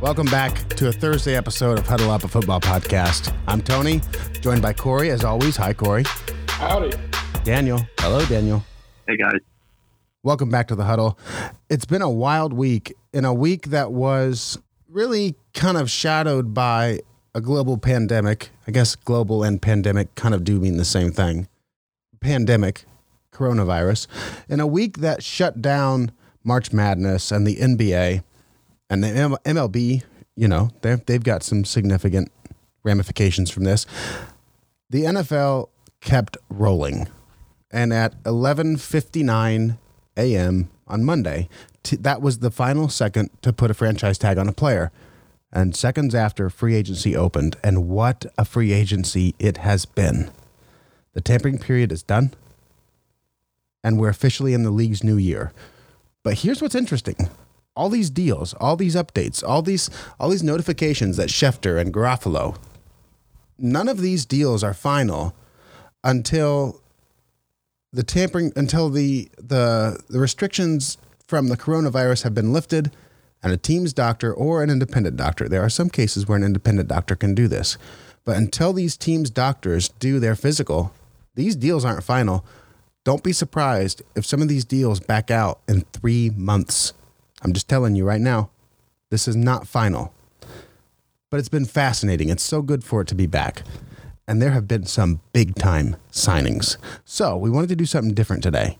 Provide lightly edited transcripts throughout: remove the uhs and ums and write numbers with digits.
Welcome back to a Thursday episode of Huddle Up, a football podcast. I'm Tony, joined by Corey, as always. Hi, Corey. Howdy. Daniel. Hello, Daniel. Hey, guys. Welcome back to the huddle. It's been a wild week, in a week that was really kind of shadowed by a global pandemic. I guess global and pandemic kind of do mean the same thing. Pandemic, coronavirus. In a week that shut down March Madness and the NBA. And the MLB, you know, they've got some significant ramifications from this. The NFL kept rolling. And at 11:59 a.m. on Monday, that was the final second to put a franchise tag on a player. And seconds after, free agency opened. And what a free agency it has been. The tampering period is done. And we're officially in the league's new year. But here's what's interesting. All these deals, all these updates, all these notifications that Schefter and Garofalo, none of these deals are final until the tampering, until the restrictions from the coronavirus have been lifted and a team's doctor or an independent doctor. There are some cases where an independent doctor can do this, but until these teams' doctors do their physical, these deals aren't final. Don't be surprised if some of these deals back out in 3 months. I'm just telling you right now, this is not final. But it's been fascinating. It's so good for it to be back. And there have been some big-time signings. So we wanted to do something different today.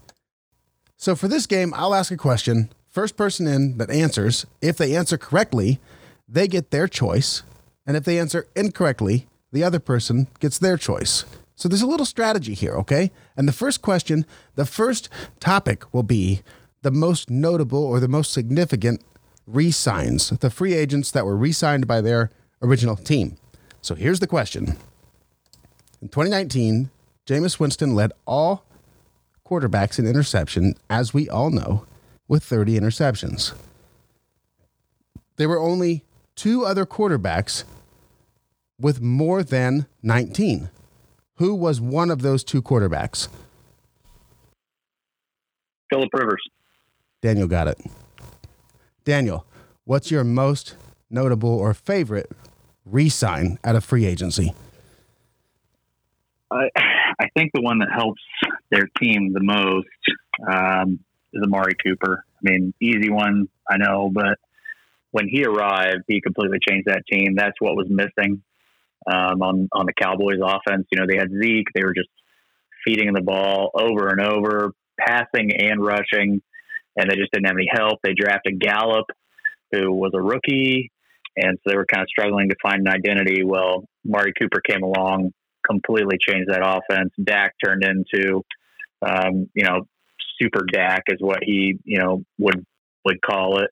So for this game, I'll ask a question. First person in that answers, if they answer correctly, they get their choice. And if they answer incorrectly, the other person gets their choice. So there's a little strategy here, okay? And the first question, the first topic will be the most notable or the most significant re-signs, the free agents that were re-signed by their original team. So here's the question. In 2019, Jameis Winston led all quarterbacks in interception, as we all know, with 30 interceptions. There were only two other quarterbacks with more than 19. Who was one of those two quarterbacks? Philip Rivers. Daniel got it. Daniel, what's your most notable or favorite re-sign at a free agency? I think the one that helps their team the most is Amari Cooper. I mean, easy one, I know, but when he arrived, he completely changed that team. That's what was missing on the Cowboys offense. You know, they had Zeke. They were just feeding the ball over and over, passing and rushing. And they just didn't have any help. They drafted Gallup, who was a rookie, and so they were kind of struggling to find an identity. Well, Amari Cooper came along, completely changed that offense. Dak turned into, super Dak is what he, would call it.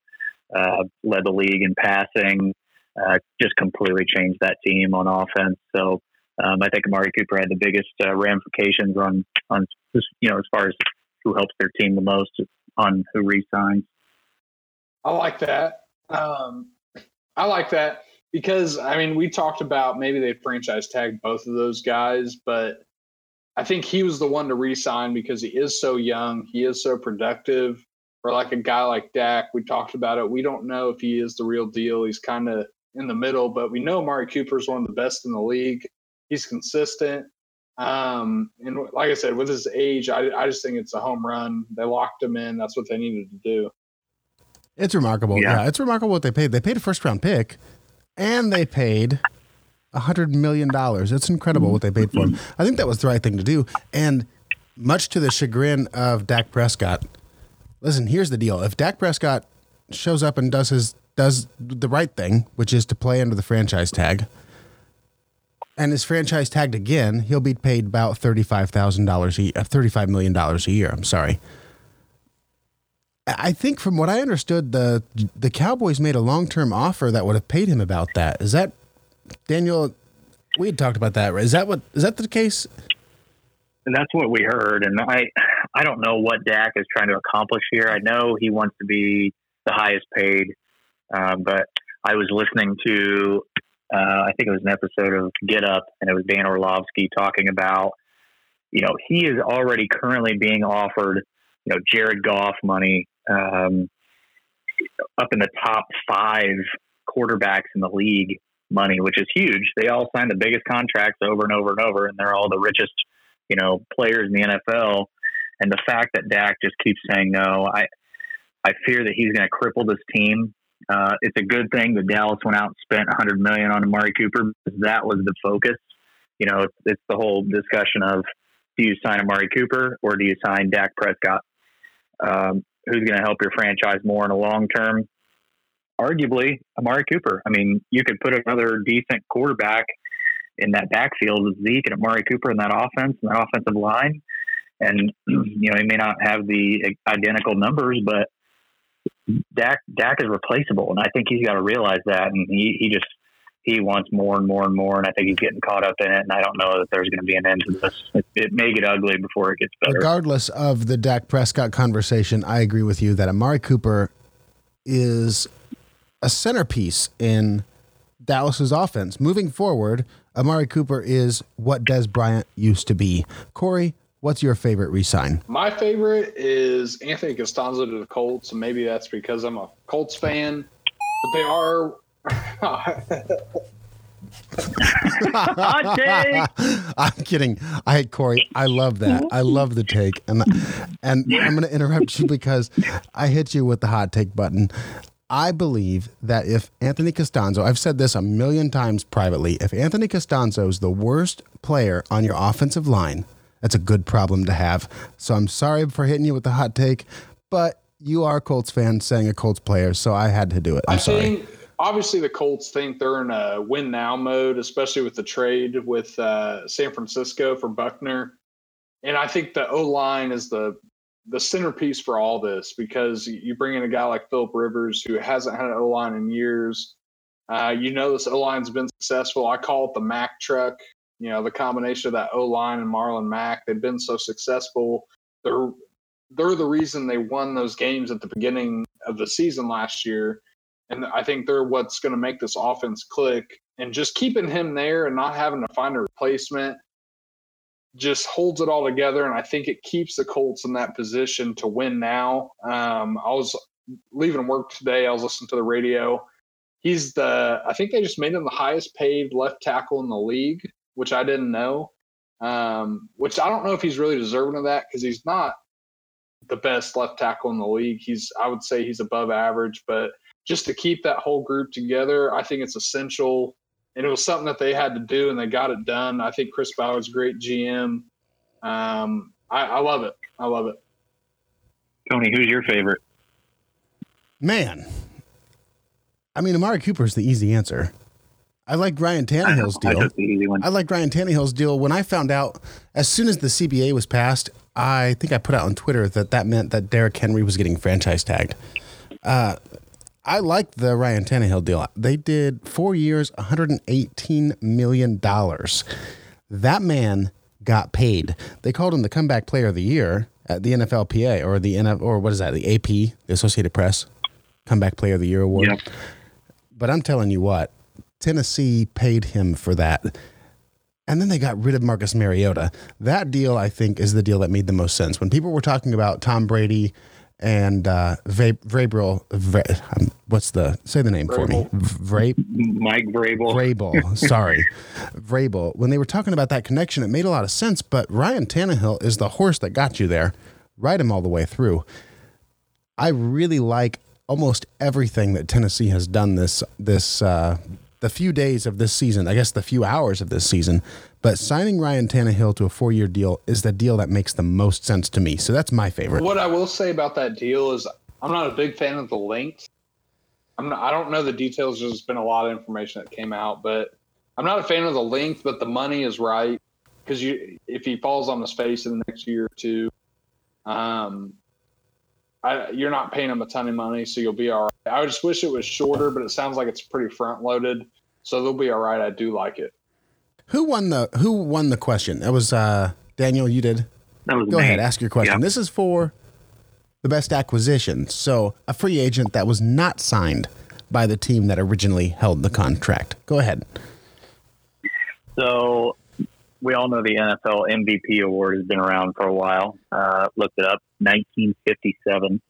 Led the league in passing, just completely changed that team on offense. So I think Amari Cooper had the biggest ramifications on as far as who helps their team the most. On who re-signs. I like that. Because, I mean, we talked about maybe they franchise tagged both of those guys, but I think he was the one to re-sign because he is so young. He is so productive. Or like a guy like Dak, we talked about it. We don't know if he is the real deal. He's kind of in the middle, but we know Amari Cooper is one of the best in the league. He's consistent. And like I said, with his age, I just think it's a home run. They locked him in. That's what they needed to do. It's remarkable. Yeah, it's remarkable what they paid. They paid a first-round pick, and they paid $100 million. It's incredible what they paid for him. I think that was the right thing to do, and much to the chagrin of Dak Prescott. Listen, here's the deal. If Dak Prescott shows up and does the right thing, which is to play under the franchise tag, and is franchise tagged again, he'll be paid about $35 million a year. I'm sorry. I think from what I understood, the Cowboys made a long-term offer that would have paid him about that. Is that, Daniel, we had talked about that, right? Is that the case? that's what we heard. And I don't know what Dak is trying to accomplish here. I know he wants to be the highest paid, but I was listening to, I think it was an episode of Get Up, and it was Dan Orlovsky talking about, you know, he is already currently being offered, you know, Jared Goff money, up in the top five quarterbacks in the league money, which is huge. They all sign the biggest contracts over and over and over, and they're all the richest, you know, players in the NFL. And the fact that Dak just keeps saying no, I fear that he's going to cripple this team. It's a good thing that Dallas went out and spent $100 million on Amari Cooper, because that was the focus. You know, it's the whole discussion of, do you sign Amari Cooper or do you sign Dak Prescott? Who's going to help your franchise more in the long term? Arguably, Amari Cooper. I mean, you could put another decent quarterback in that backfield with Zeke and Amari Cooper in that offense and that offensive line. And, you know, he may not have the identical numbers, but Dak is replaceable. And I think he's got to realize that. And he wants more and more and more. And I think he's getting caught up in it. And I don't know that there's going to be an end to this. It may get ugly before it gets better. Regardless of the Dak Prescott conversation, I agree with you that Amari Cooper is a centerpiece in Dallas's offense. Moving forward, Amari Cooper is what Dez Bryant used to be. Corey, what's your favorite re-sign? My favorite is Anthony Costanzo to the Colts, and maybe that's because I'm a Colts fan. But they are... I'm kidding. Corey, I love that. I love the take. And I'm going to interrupt you because I hit you with the hot take button. I believe that if Anthony Costanzo, I've said this a million times privately, if Anthony Costanzo is the worst player on your offensive line, that's a good problem to have. So I'm sorry for hitting you with the hot take, but you are a Colts fan saying a Colts player, so I had to do it. I'm sorry. Obviously, the Colts think they're in a win-now mode, especially with the trade with San Francisco for Buckner. And I think the O-line is the centerpiece for all this, because you bring in a guy like Philip Rivers, who hasn't had an O-line in years. You know this O-line's been successful. I call it the Mack truck, you know, the combination of that O-line and Marlon Mack. They've been so successful. They're the reason they won those games at the beginning of the season last year. And I think they're what's going to make this offense click. And just keeping him there and not having to find a replacement just holds it all together. And I think it keeps the Colts in that position to win now. I was leaving work today. I was listening to the radio. I think they just made him the highest paid left tackle in the league, which I didn't know. Which I don't know if he's really deserving of that, because he's not the best left tackle in the league. I would say he's above average, but just to keep that whole group together, I think it's essential. And it was something that they had to do, and they got it done. I think Chris Ballard's a great GM. I love it. I love it. Tony, who's your favorite? Man. I mean, Amari Cooper's the easy answer. I like Ryan Tannehill's deal. That's the easy one. I like Ryan Tannehill's deal. When I found out, as soon as the CBA was passed, I think I put out on Twitter that meant that Derrick Henry was getting franchise tagged. I like the Ryan Tannehill deal. They did 4 years, $118 million. That man got paid. They called him the comeback player of the year at the NFLPA, or the AP, the Associated Press Comeback Player of the Year Award. Yep. But I'm telling you what, Tennessee paid him for that. And then they got rid of Marcus Mariota. That deal, I think, is the deal that made the most sense. When people were talking about Tom Brady and Vrabel, what's the say the name Vrabel. For me? Mike Vrabel. Vrabel, sorry, Vrabel. When they were talking about that connection, it made a lot of sense. But Ryan Tannehill is the horse that got you there. Ride him all the way through. I really like almost everything that Tennessee has done the few days of this season. I guess the few hours of this season. But signing Ryan Tannehill to a 4-year deal is the deal that makes the most sense to me. So that's my favorite. What I will say about that deal is I'm not a big fan of the length. I don't know the details. There's been a lot of information that came out, but I'm not a fan of the length, but the money is right. Because if he falls on his face in the next year or two, you're not paying him a ton of money, so you'll be all right. I just wish it was shorter, but it sounds like it's pretty front-loaded, so they'll be all right. I do like it. Who won the question? That was Daniel, you did. That was Go ahead, ask your question. Yeah. This is for the best acquisition. So a free agent that was not signed by the team that originally held the contract. Go ahead. So we all know the NFL MVP award has been around for a while. Looked it up, 1957.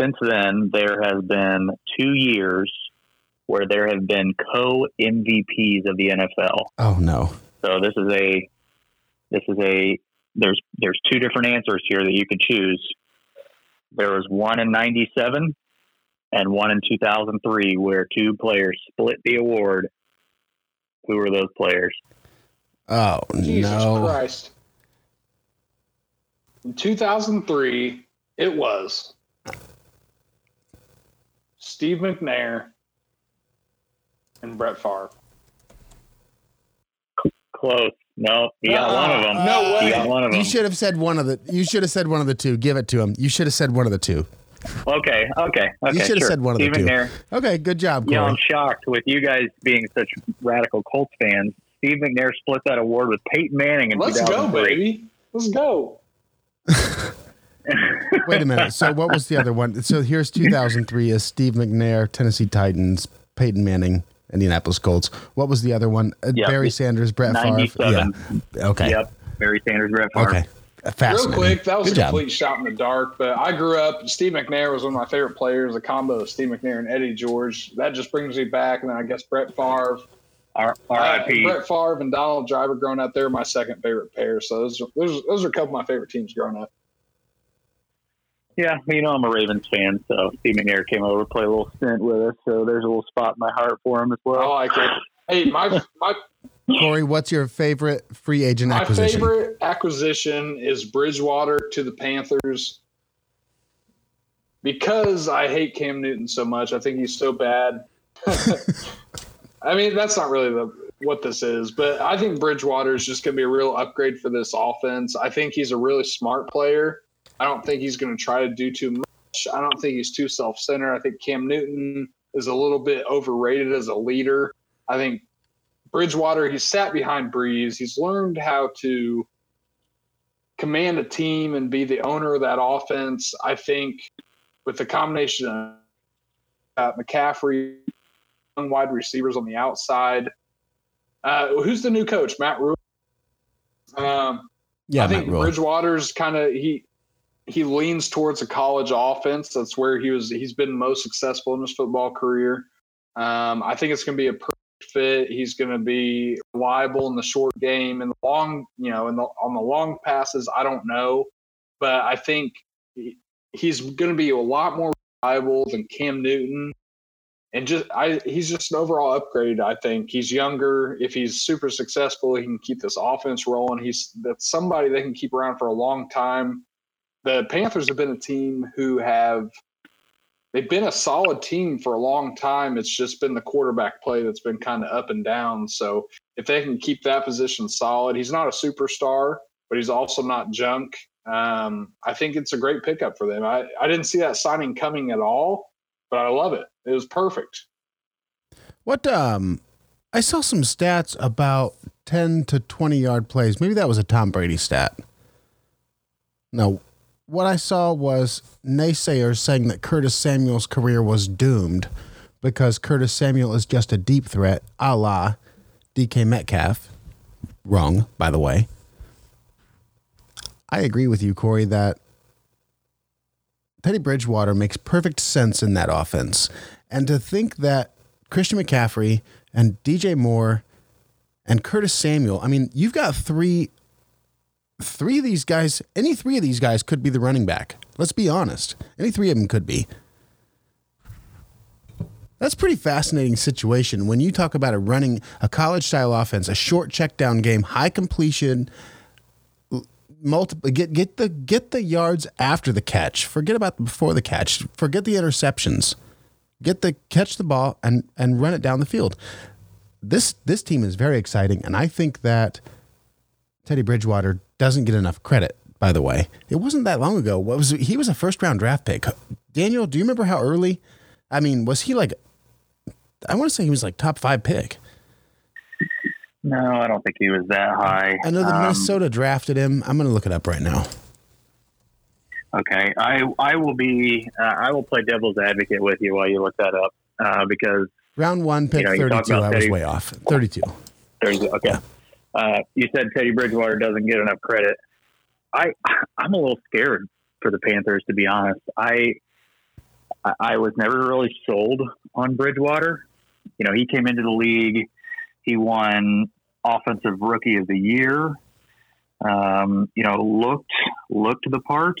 Since then, there has been 2 years where there have been co-MVPs of the NFL. Oh no! So this is a there's two different answers here that you could choose. There was one in 1997 and one in 2003 where two players split the award. Who were those players? Oh Jesus Christ! In 2003, it was Steve McNair and Brett Favre. Close. No, you got one of them. No way. You got one of them. You should have said one of the. You should have said one of the two. Give it to him. You should have said one of the two. Okay. You should have said one of the two. McNair. Okay, good job, Corey. Yeah, I'm shocked with you guys being such radical Colts fans. Steve McNair split that award with Peyton Manning in 2003. Let's go, baby. Let's go. Wait a minute. So what was the other one? So here's 2003 is Steve McNair, Tennessee Titans, Peyton Manning, Indianapolis Colts. What was the other one? Yep. Barry Sanders, Brett Favre. Yeah. Okay. Yep. Barry Sanders, Brett Favre. Okay. Real quick, that was a complete shot in the dark, but I grew up. Steve McNair was one of my favorite players, a combo of Steve McNair and Eddie George. That just brings me back, and then I guess Brett Favre. R.I.P. Brett Favre and Donald Driver growing up, they were my second favorite pair. So those are a couple of my favorite teams growing up. Yeah, you know I'm a Ravens fan, so Steve McNair came over, played a little stint with us, so there's a little spot in my heart for him as well. I like it. Hey, Corey, what's your favorite free agent acquisition? My favorite acquisition is Bridgewater to the Panthers. Because I hate Cam Newton so much, I think he's so bad. I mean, that's not really what this is, but I think Bridgewater is just going to be a real upgrade for this offense. I think he's a really smart player. I don't think he's going to try to do too much. I don't think he's too self-centered. I think Cam Newton is a little bit overrated as a leader. I think Bridgewater, he's sat behind Breeze. He's learned how to command a team and be the owner of that offense. I think with the combination of McCaffrey, young wide receivers on the outside. Who's the new coach? Matt Rule. I think Bridgewater's kind of – he leans towards a college offense. That's where he's been most successful in his football career. I think it's going to be a perfect fit. He's going to be reliable in the short game and the long, on the long passes. I don't know, but I think he's going to be a lot more reliable than Cam Newton. And he's just an overall upgrade. I think he's younger. If he's super successful, he can keep this offense rolling. That's somebody they can keep around for a long time. The Panthers have been a team they've been a solid team for a long time. It's just been the quarterback play that's been kind of up and down. So if they can keep that position solid, he's not a superstar, but he's also not junk. I think it's a great pickup for them. I didn't see that signing coming at all, but I love it. It was perfect. What I saw some stats about 10 to 20-yard plays. Maybe that was a Tom Brady stat. No. What I saw was naysayers saying that Curtis Samuel's career was doomed because Curtis Samuel is just a deep threat, a la DK Metcalf. Wrong, by the way. I agree with you, Corey, that Teddy Bridgewater makes perfect sense in that offense. And to think that Christian McCaffrey and DJ Moore and Curtis Samuel, I mean, you've got three of these guys, any three of these guys could be the running back. Let's be honest. Any three of them could be. That's a pretty fascinating situation when you talk about a college-style offense, a short check-down game, high completion, multiple get the yards after the catch. Forget about before the catch. Forget the interceptions. Catch the ball and run it down the field. This team is very exciting, and I think that Teddy Bridgewater doesn't get enough credit, by the way. It wasn't that long ago. He was a first-round draft pick. Daniel, do you remember how early? I mean, was he like – I want to say he was like top 5 pick. No, I don't think he was that high. I know that Minnesota drafted him. I'm going to look it up right now. Okay, I will play devil's advocate with you while you look that up because round one pick 32. I was way off. 32. 32. Okay. Yeah. You said Teddy Bridgewater doesn't get enough credit. I'm a little scared for the Panthers, to be honest. I was never really sold on Bridgewater. You know, he came into the league. He won Offensive Rookie of the Year. You know, looked the part.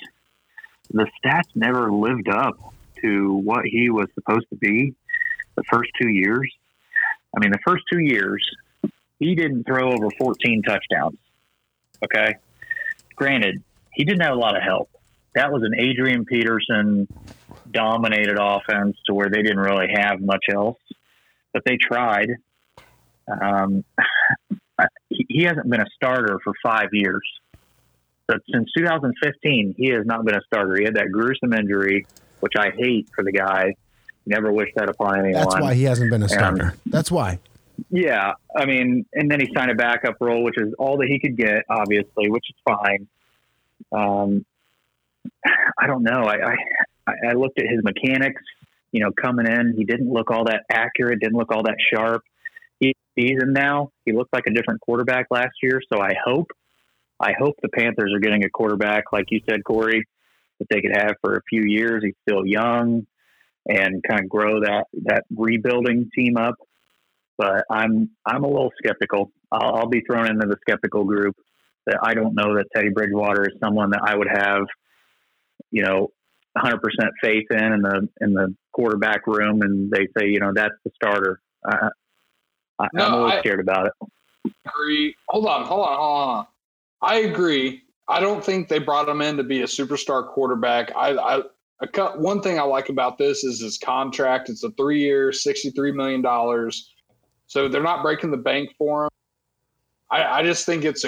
The stats never lived up to what he was supposed to be the first 2 years. I mean, the first 2 years, he didn't throw over 14 touchdowns. Okay? Granted, he didn't have a lot of help. That was an Adrian Peterson-dominated offense to where they didn't really have much else. But they tried. He hasn't been a starter for 5 years. So since 2015, he has not been a starter. He had that gruesome injury, which I hate for the guy. Never wish that upon anyone. That's why he hasn't been a starter. That's why. Yeah. I mean, and then he signed a backup role, which is all that he could get, obviously, which is fine. I don't know. I looked at his mechanics, you know, coming in. He didn't look all that accurate, didn't look all that sharp. Season now, he looked like a different quarterback last year. So I hope the Panthers are getting a quarterback, like you said, Corey, that they could have for a few years. He's still young and kind of grow that rebuilding team up. But I'm a little skeptical. I'll be thrown into the skeptical group that I don't know that Teddy Bridgewater is someone that I would have, you know, 100% faith in the quarterback room. And they say, you know, that's the starter. I'm a little scared about it. Agree. Hold on. I agree. I don't think they brought him in to be a superstar quarterback. One thing I like about this is his contract. It's a 3-year, $63 million. So they're not breaking the bank for him. I just think he's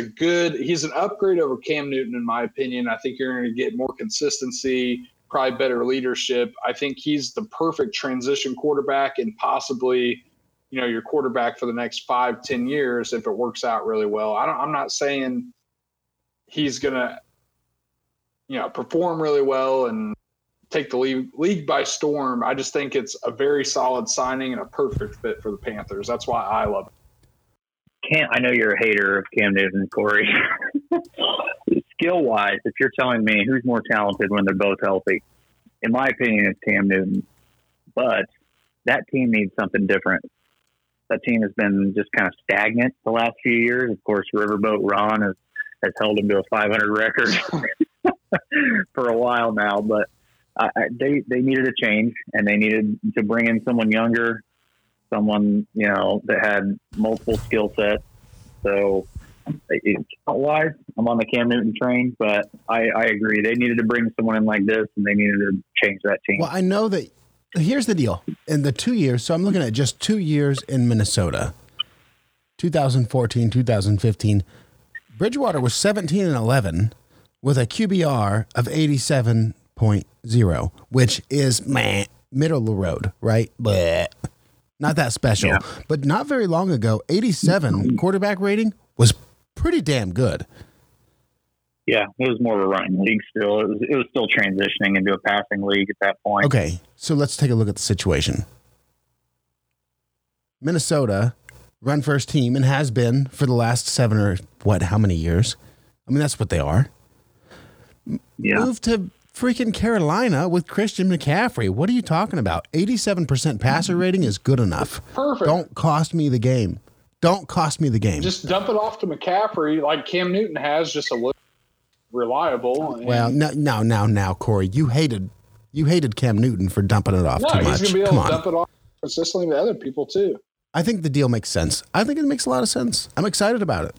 an upgrade over Cam Newton, in my opinion. I think you're going to get more consistency, probably better leadership. I think he's the perfect transition quarterback and possibly – you know, your quarterback for the next 5-10 years if it works out really well. I'm not saying he's going to, you know, perform really well and take the league by storm. I just think it's a very solid signing and a perfect fit for the Panthers. That's why I love it. I know you're a hater of Cam Newton, Corey. Skill-wise, if you're telling me who's more talented when they're both healthy, in my opinion, it's Cam Newton. But that team needs something different. That team has been just kind of stagnant the last few years. Of course, Riverboat Ron has held him to a 500 record for a while now. But they needed a change, and they needed to bring in someone younger, someone, you know, that had multiple skill sets. So, talent-wise, I'm on the Cam Newton train, but I agree. They needed to bring someone in like this, and they needed to change that team. Well, I know that. Here's the deal. In the 2 years, so I'm looking at just 2 years in Minnesota, 2014, 2015, Bridgewater was 17-11 with a QBR of 87.0, which is middle of the road, right? Bleh. Not that special. Yeah. But not very long ago, 87 quarterback rating was pretty damn good. Yeah, it was more of a running league still. It was still transitioning into a passing league at that point. Okay, so let's take a look at the situation. Minnesota, run first team, and has been for the last seven or how many years? I mean, that's what they are. Yeah. Move to freaking Carolina with Christian McCaffrey. What are you talking about? 87% passer rating is good enough. Perfect. Don't cost me the game. Just dump it off to McCaffrey like Cam Newton has, just a little. Reliable. Well, now, Corey, you hated Cam Newton for dumping it off too much. He's gonna be able to dump it off consistently to other people too. I think the deal makes sense. I think it makes a lot of sense. I'm excited about it.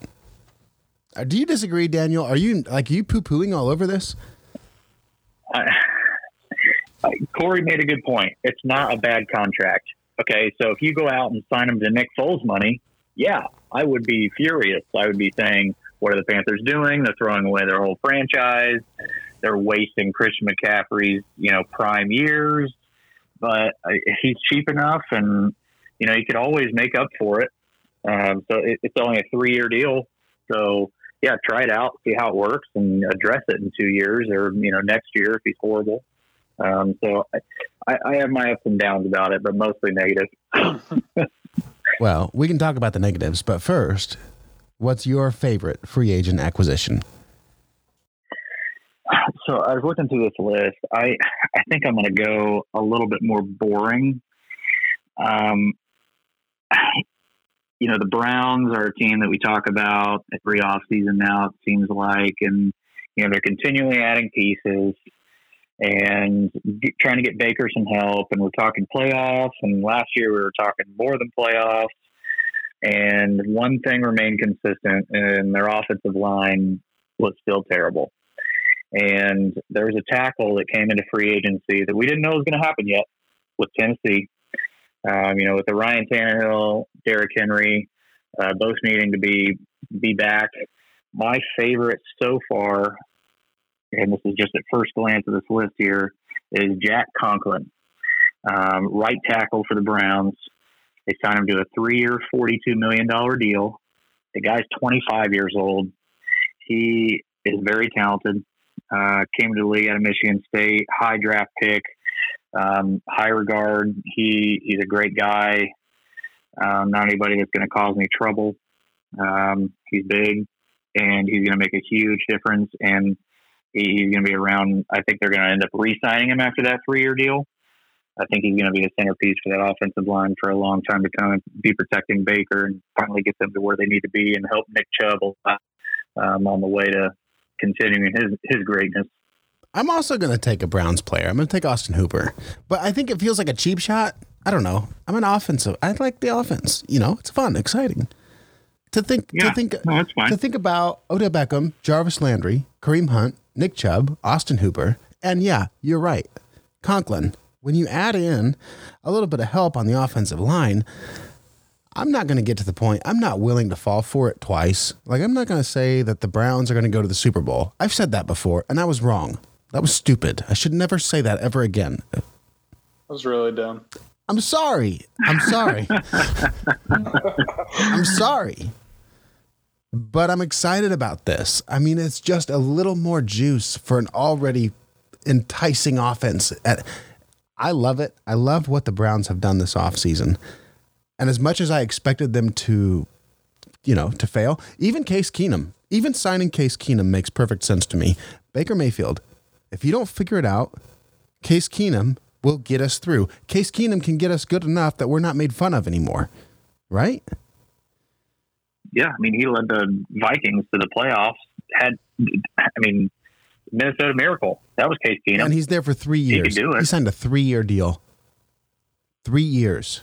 Do you disagree, Daniel? Are you poo-pooing all over this? Corey made a good point. It's not a bad contract. Okay, so if you go out and sign him to Nick Foles money, yeah, I would be furious. I would be saying, what are the Panthers doing? They're throwing away their whole franchise. They're wasting Christian McCaffrey's, you know, prime years. But he's cheap enough, and you know, he could always make up for it. So it's only a 3-year deal. So yeah, try it out, see how it works, and address it in 2 years or, you know, next year if he's horrible. So I have my ups and downs about it, but mostly negative. Well, we can talk about the negatives, but first, what's your favorite free agent acquisition? So I was looking through this list. I think I'm going to go a little bit more boring. You know, the Browns are a team that we talk about every offseason now, it seems like, and, you know, they're continually adding pieces and trying to get Baker some help. And we're talking playoffs, and last year we were talking more than playoffs. And one thing remained consistent, and their offensive line was still terrible. And there was a tackle that came into free agency that we didn't know was going to happen yet with Tennessee. You know, with the Ryan Tannehill, Derrick Henry, both needing to be back. My favorite so far, and this is just at first glance of this list here, is Jack Conklin, right tackle for the Browns. They signed him to a 3-year, $42 million deal. The guy's 25 years old. He is very talented. Came to the league out of Michigan State, high draft pick, high regard. He's a great guy. Not anybody that's going to cause any trouble. He's big, and he's going to make a huge difference. And he's going to be around. I think they're going to end up re-signing him after that 3-year deal. I think he's going to be a centerpiece for that offensive line for a long time to come, be protecting Baker and finally get them to where they need to be and help Nick Chubb on the way to continuing his greatness. I'm also going to take a Browns player. I'm going to take Austin Hooper, but I think it feels like a cheap shot. I don't know. I'm an offensive. I like the offense. You know, it's fun, exciting. To think about Odell Beckham, Jarvis Landry, Kareem Hunt, Nick Chubb, Austin Hooper, and yeah, you're right, Conklin. When you add in a little bit of help on the offensive line, I'm not going to get to the point. I'm not willing to fall for it twice. Like, I'm not going to say that the Browns are going to go to the Super Bowl. I've said that before, and I was wrong. That was stupid. I should never say that ever again. That was really dumb. I'm sorry. I'm sorry. But I'm excited about this. I mean, it's just a little more juice for an already enticing offense. I love it. I love what the Browns have done this offseason. And as much as I expected them to, you know, to fail, even signing Case Keenum makes perfect sense to me. Baker Mayfield, if you don't figure it out, Case Keenum will get us through. Case Keenum can get us good enough that we're not made fun of anymore, right? Yeah, I mean, he led the Vikings to the playoffs. Minnesota Miracle. That was Case Keenum. And he's there for 3 years. He can do it. He signed a 3-year deal. 3 years.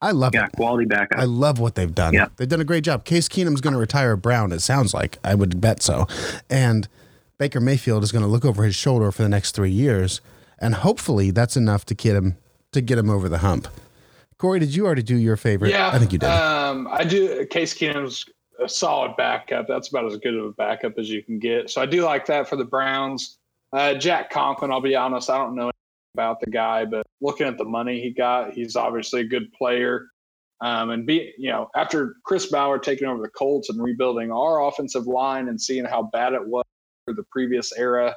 I love it. Quality backup. I love what they've done. Yeah. They've done a great job. Case Keenum's going to retire Brown, it sounds like. I would bet so. And Baker Mayfield is going to look over his shoulder for the next 3 years, and hopefully that's enough to get him over the hump. Corey, did you already do your favorite? Yeah, I think you did. I do. Case Keenum's a solid backup. That's about as good of a backup as you can get. So I do like that for the Browns. Jack Conklin, I'll be honest, I don't know about the guy, but looking at the money he got, he's obviously a good player. After Chris Ballard taking over the Colts and rebuilding our offensive line and seeing how bad it was for the previous era,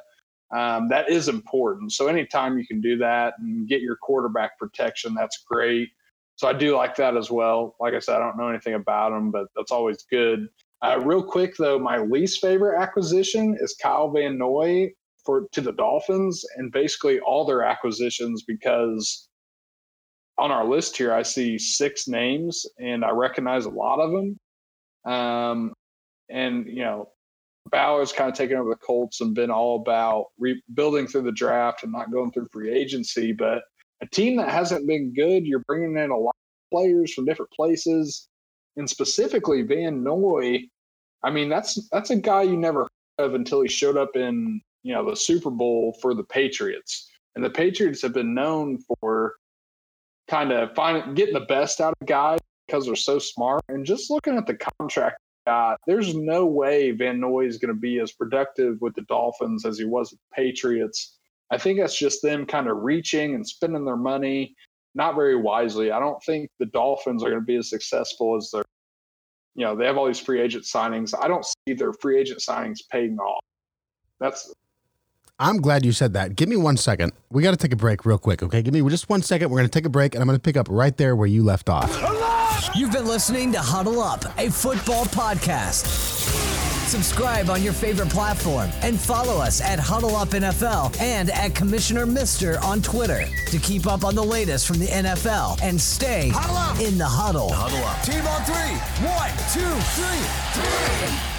that is important. So anytime you can do that and get your quarterback protection, that's great. So I do like that as well. Like I said, I don't know anything about him, but that's always good. Real quick, though, my least favorite acquisition is Kyle Van Noy to the Dolphins, and basically all their acquisitions, because on our list here, I see 6 names, and I recognize a lot of them. Ballard's kind of taken over the Colts and been all about rebuilding through the draft and not going through free agency, but a team that hasn't been good, you're bringing in a lot of players from different places, and specifically Van Noy. I mean, that's a guy you never heard of until he showed up in the Super Bowl for the Patriots. And the Patriots have been known for kind of getting the best out of guys because they're so smart. And just looking at the contract he got, there's no way Van Noy is going to be as productive with the Dolphins as he was with the Patriots. I think that's just them kind of reaching and spending their money, not very wisely. I don't think the Dolphins are going to be as successful as they're, you know, they have all these free agent signings. I don't see their free agent signings paying off. I'm glad you said that. Give me 1 second. We got to take a break real quick, okay? Give me just 1 second. We're going to take a break, and I'm going to pick up right there where you left off. You've been listening to Huddle Up, a football podcast. Subscribe on your favorite platform and follow us at Huddle Up NFL and at Commissioner Mister on Twitter to keep up on the latest from the NFL and stay in the huddle. Huddle up. Team on 3. 1, 2, 3.